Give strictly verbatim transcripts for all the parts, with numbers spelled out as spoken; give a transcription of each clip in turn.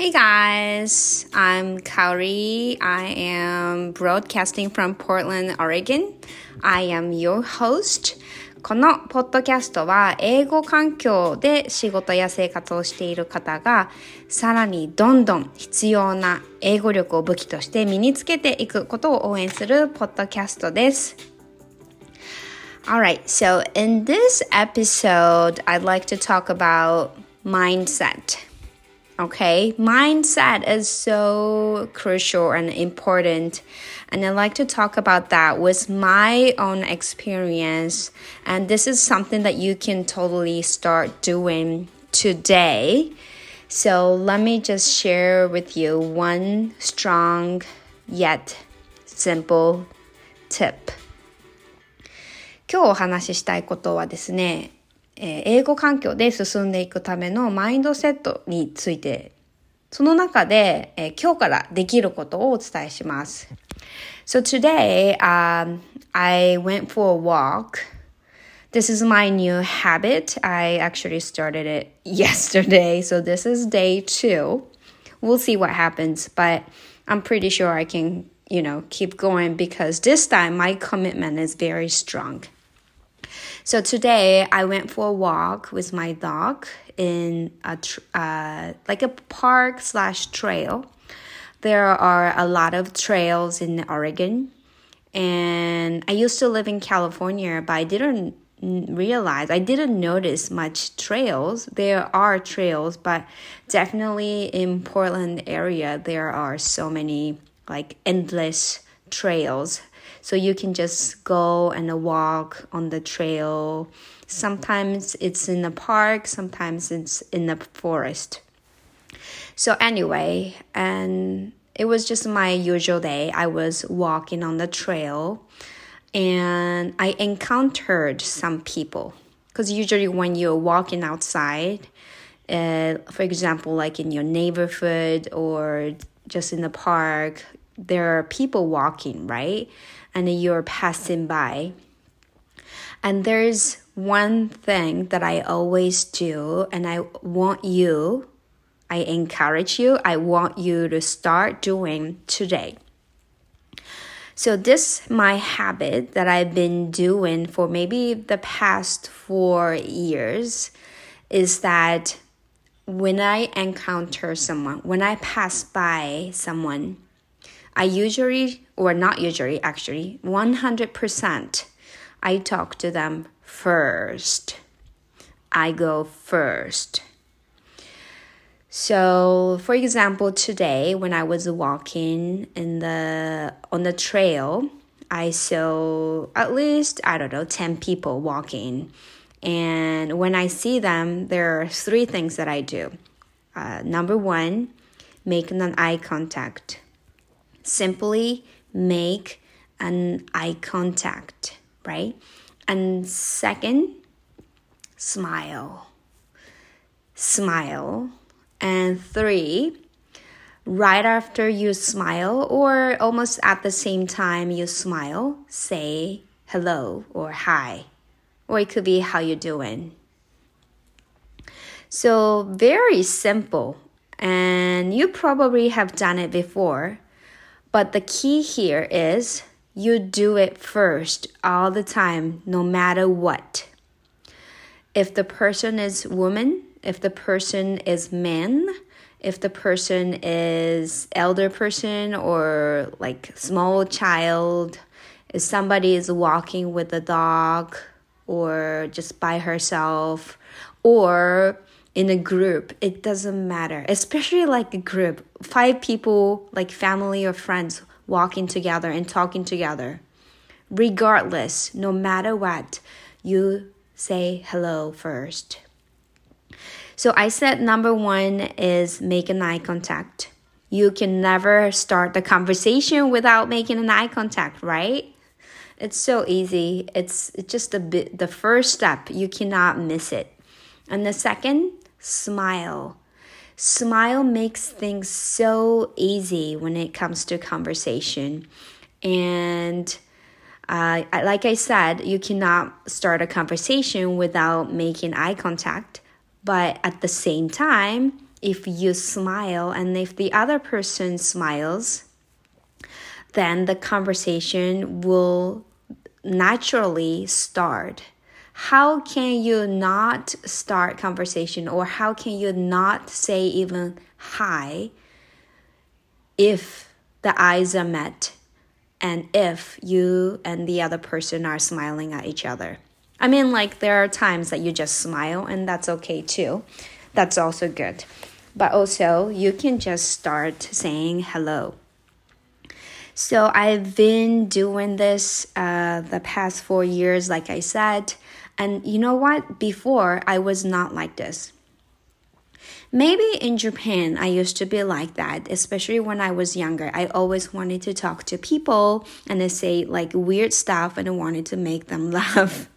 Hey guys, I'm Kaori. I am broadcasting from Portland, Oregon. I am your host. このポッドキャストは英語環境で仕事や生活をしている方がさらにどんどん必要な英語力を武器として身につけていくことを応援するポッドキャストです。Alright, so in this episode, I'd like to talk about mindset.Okay, mindset is so crucial and important, and I'd like to talk about that with my own experience, and this is something that you can totally start doing today. So let me just share with you one strong yet simple tip. 今日お話ししたいことはですね、英語環境で進んでいくためのマインドセットについて、その中で、えー、今日からできることをお伝えします。So today,、um, I went for a walk. This is my new habit. I actually started it yesterday, so this is day two. We'll see what happens, but I'm pretty sure I can, you know, keep going because this time my commitment is very strong.So today I went for a walk with my dog in a tr- uh, like a park slash trail. There are a lot of trails in Oregon, and I used to live in California, but I didn't realize, I didn't notice much trails. There are trails, but definitely in Portland area, there are so many like endless trails.So you can just go and walk on the trail. Sometimes it's in the park, sometimes it's in the forest. So anyway, and it was just my usual day. I was walking on the trail and I encountered some people. Because usually when you're walking outside, uh, for example, like in your neighborhood or just in the park, there are people walking, right?And you're passing by. And there's one thing that I always do, and I want you, I encourage you, I want you to start doing today. So this is my habit that I've been doing for maybe the past four years, is that when I encounter someone, when I pass by someone,I usually, or not usually, actually, one hundred percent, I talk to them first. I go first. So, for example, today when I was walking in the, on the trail, I saw at least, I don't know, ten people walking. And when I see them, there are three things that I do. Uh, number one, make an eye contact.Simply make an eye contact, right? And second, smile. Smile. And three, right after you smile or almost at the same time you smile, say hello or hi. Or it could be how you doing. So very simple. And you probably have done it before.But the key here is you do it first all the time, no matter what. If the person is woman, if the person is man, if the person is elder person or like small child, if somebody is walking with a dog or just by herself or...In a group, it doesn't matter, especially like a group, five people, like family or friends walking together and talking together. Regardless, no matter what, you say hello first. So I said number one is make an eye contact. You can never start the conversation without making an eye contact, right? It's so easy. It's just a bit, the first step. You cannot miss it. And the second,Smile. Smile makes things so easy when it comes to conversation. And uh, like I said, you cannot start a conversation without making eye contact. But at the same time, if you smile and if the other person smiles, then the conversation will naturally start. How can you not start conversation, or how can you not say even hi if the eyes are met and if you and the other person are smiling at each other? I mean, like, there are times that you just smile, and that's okay too. That's also good. But also, you can just start saying hello.So I've been doing this、uh, the past four years, like I said. And you know what? Before, I was not like this. Maybe in Japan, I used to be like that, especially when I was younger. I always wanted to talk to people and I say like weird stuff and I wanted to make them laugh.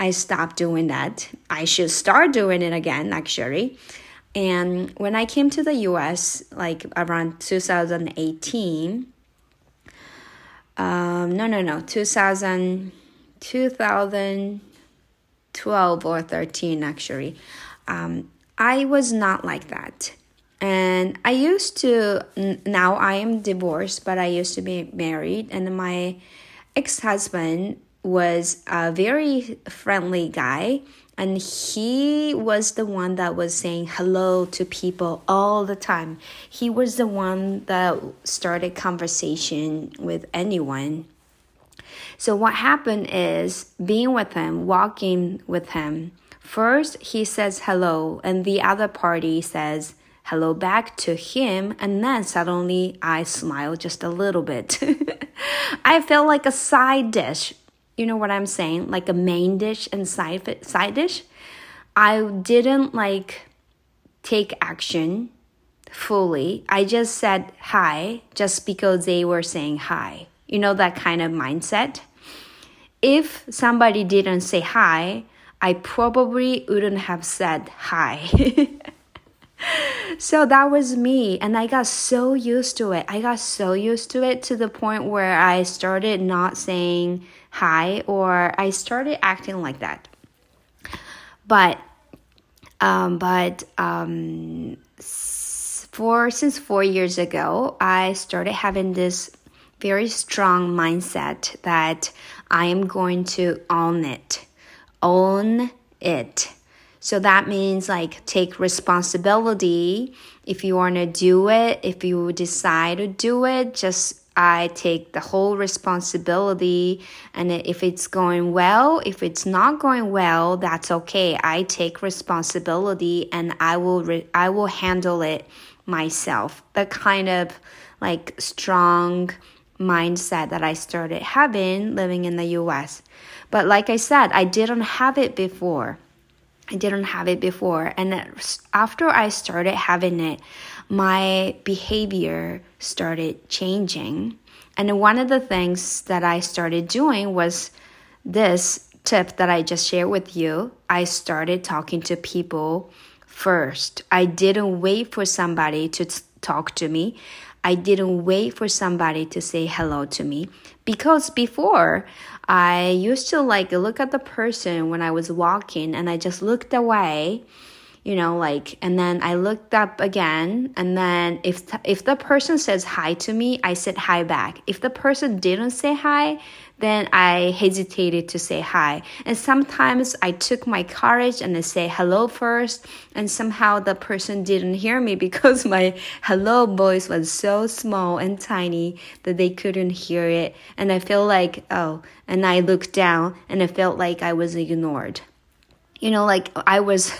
I stopped doing that. I should start doing it again, actually.And when I came to the U S, like around twenty eighteen,Um, no, no, no, two thousand twelve or thirteen, actually. Um, I was not like that. And I used to, now I am divorced, but I used to be married. And my ex-husband was a very friendly guy. And he was the one that was saying hello to people all the time. He was the one that started conversation with anyone. So what happened is, being with him, walking with him, first he says hello, and the other party says hello back to him, and then suddenly I smile just a little bit. I felt like a side dish.You know what I'm saying? Like a main dish and side, side dish. I didn't like take action fully. I just said hi just because they were saying hi. You know, that kind of mindset. If somebody didn't say hi, I probably wouldn't have said hi. So that was me. And I got so used to it. I got so used to it to the point where I started not saying hi, or I started acting like that. But, um, but um, for, since four years ago, I started having this very strong mindset that I am going to own it. Own it. So that means like take responsibility. If you want to do it, if you decide to do it, just I take the whole responsibility, and if it's going well, if it's not going well, that's okay. I take responsibility and I will, re- I will handle it myself. The kind of like strong mindset that I started having living in the U S. But like I said, I didn't have it before. I didn't have it before. And after I started having it,My behavior started changing. And one of the things that I started doing was this tip that I just shared with you. I started talking to people first. I didn't wait for somebody to t- talk to me. I didn't wait for somebody to say hello to me. Because before, I used to like look at the person when I was walking and I just looked away.You know, like, and then I looked up again, and then if, th- if the person says hi to me, I said hi back. If the person didn't say hi, then I hesitated to say hi. And sometimes I took my courage and I say hello first, and somehow the person didn't hear me because my hello voice was so small and tiny that they couldn't hear it. And I feel like, oh, and I looked down and I felt like I was ignored.You know, like I was,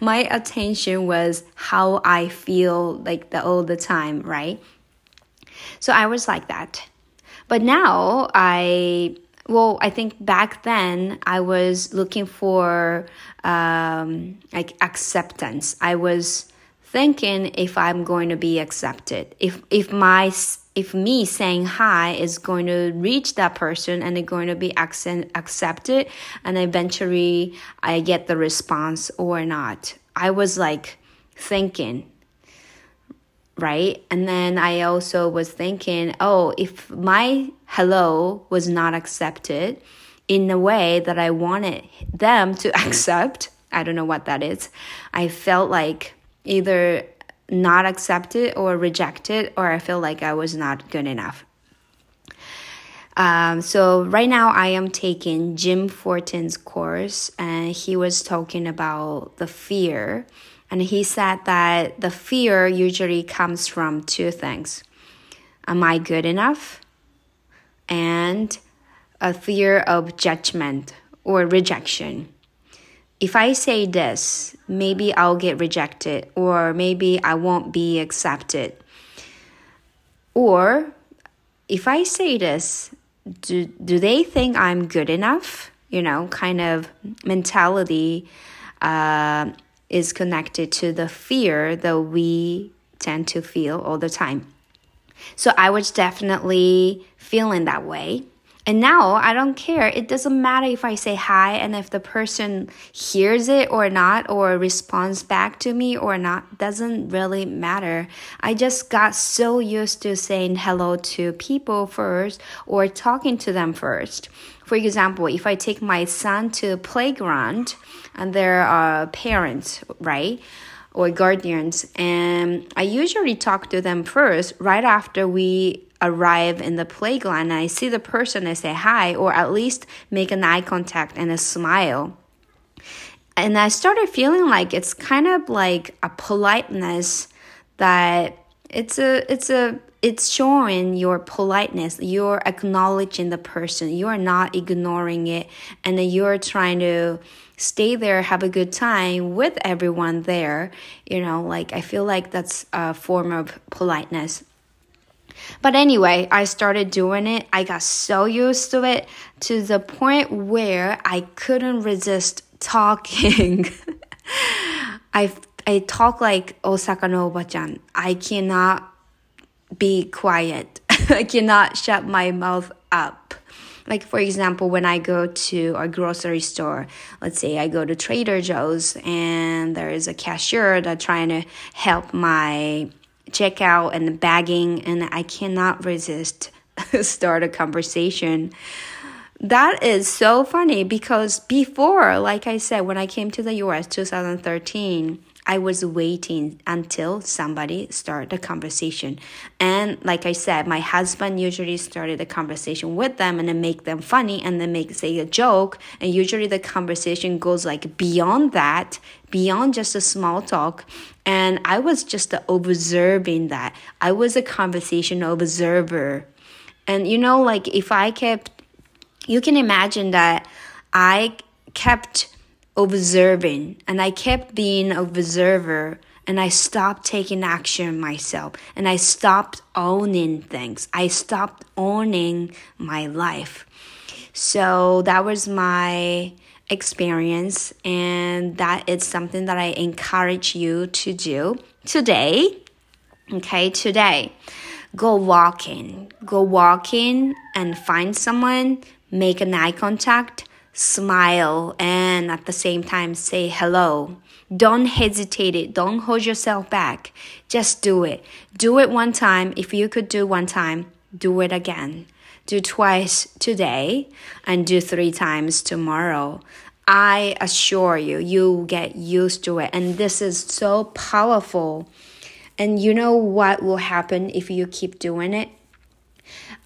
my attention was how I feel like the, all the time, right? So I was like that. But now I, well, I think back then I was looking for um, like acceptance. I was thinking if I'm going to be accepted, if, if my, if me saying hi is going to reach that person and it's going to be accent, accepted, and eventually I get the response or not. I was like thinking, right? And then I also was thinking, oh, if my hello was not accepted in the way that I wanted them to accept, I don't know what that is. I felt like either not accepted or rejected, or I feel like I was not good enough. Um, so right now I am taking Jim Fortin's course, and he was talking about the fear. And he said that the fear usually comes from two things. Am I good enough? And a fear of judgment or rejection. If I say this, maybe I'll get rejected, or maybe I won't be accepted. Or if I say this, do, do they think I'm good enough? You know, kind of mentality uh, is connected to the fear that we tend to feel all the time. So I was definitely feeling that way. And now I don't care. It doesn't matter if I say hi and if the person hears it or not, or responds back to me or not, doesn't really matter. I just got so used to saying hello to people first or talking to them first. For example, if I take my son to playground and there are parents, right? Or guardians, and I usually talk to them first right after we arrive in the playground, and I see the person, I say hi, or at least make an eye contact and a smile. And I started feeling like it's kind of like a politeness, that it's a it's a it's showing your politeness. You're acknowledging the person. You are not ignoring it, and then you're trying to stay there, have a good time with everyone there. You know, like I feel like that's a form of politeness. But anyway, I started doing it. I got so used to it to the point where I couldn't resist talking. I I talk like Osaka no Oba-chan. I cannot be quiet. I cannot shut my mouth up. Like, for example, when I go to a grocery store, let's say I go to Trader Joe's, and there is a cashier that's trying to help my checkout and bagging, and I cannot resist start a conversation. That is so funny, because before, like I said, when I came to the U S twenty thirteen, I was waiting until somebody started the conversation. And like I said, my husband usually started the conversation with them and then make them funny and then make say a joke. And usually the conversation goes like beyond that, beyond just a small talk. And I was just observing that. I was a conversation observer. And you know, like if I kept, you can imagine that I kept observing, and I kept being an observer, and I stopped taking action myself, and I stopped owning things. I stopped owning my life. So that was my experience, and that is something that I encourage you to do today. Okay, today, go walking, go walking and find someone, make an eye contact, smile, and at the same time say hello. Don't hesitate it. Don't hold yourself back. Just do it. Do it one time. If you could do one time, do it again. Do twice today and do three times tomorrow. I assure you, you get used to it. And this is so powerful. And you know what will happen if you keep doing it?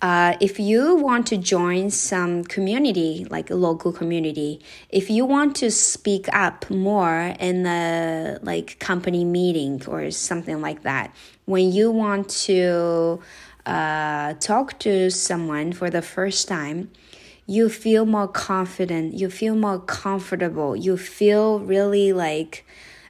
Uh, if you want to join some community, like a local community, if you want to speak up more in the like company meeting or something like that, when you want to uh, talk to someone for the first time, you feel more confident, you feel more comfortable, you feel really like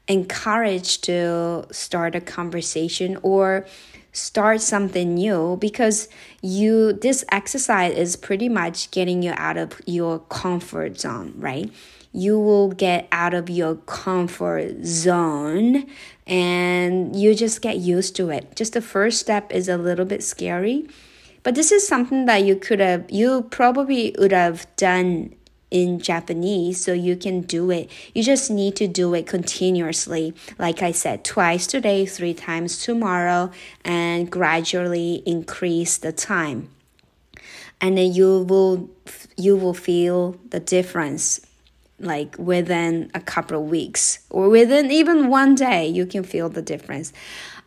encouraged to start a conversation or start something new, because you this exercise is pretty much getting you out of your comfort zone, right? You will get out of your comfort zone and you just get used to it. Just the first step is a little bit scary, but this is something that you could have, you probably would have done in Japanese, so you can do it. You just need to do it continuously. Like I said, twice today, three times tomorrow, and gradually increase the time. And then you will you will feel the difference. like within a couple of weeks or within even one day, you can feel the difference.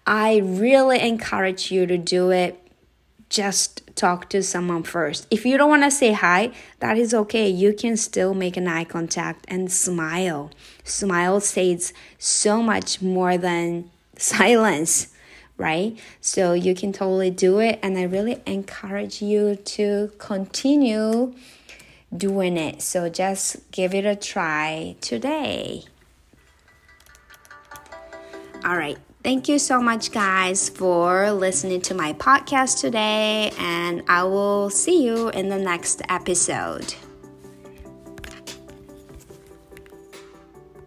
I really encourage you to do it. Just talk to someone first. If you don't want to say hi, that is okay. You can still make an eye contact and smile. Smile says so much more than silence, right? So you can totally do it. And I really encourage you to continue doing it. So just give it a try today. All right.Thank you so much, guys, for listening to my podcast today, and I will see you in the next episode.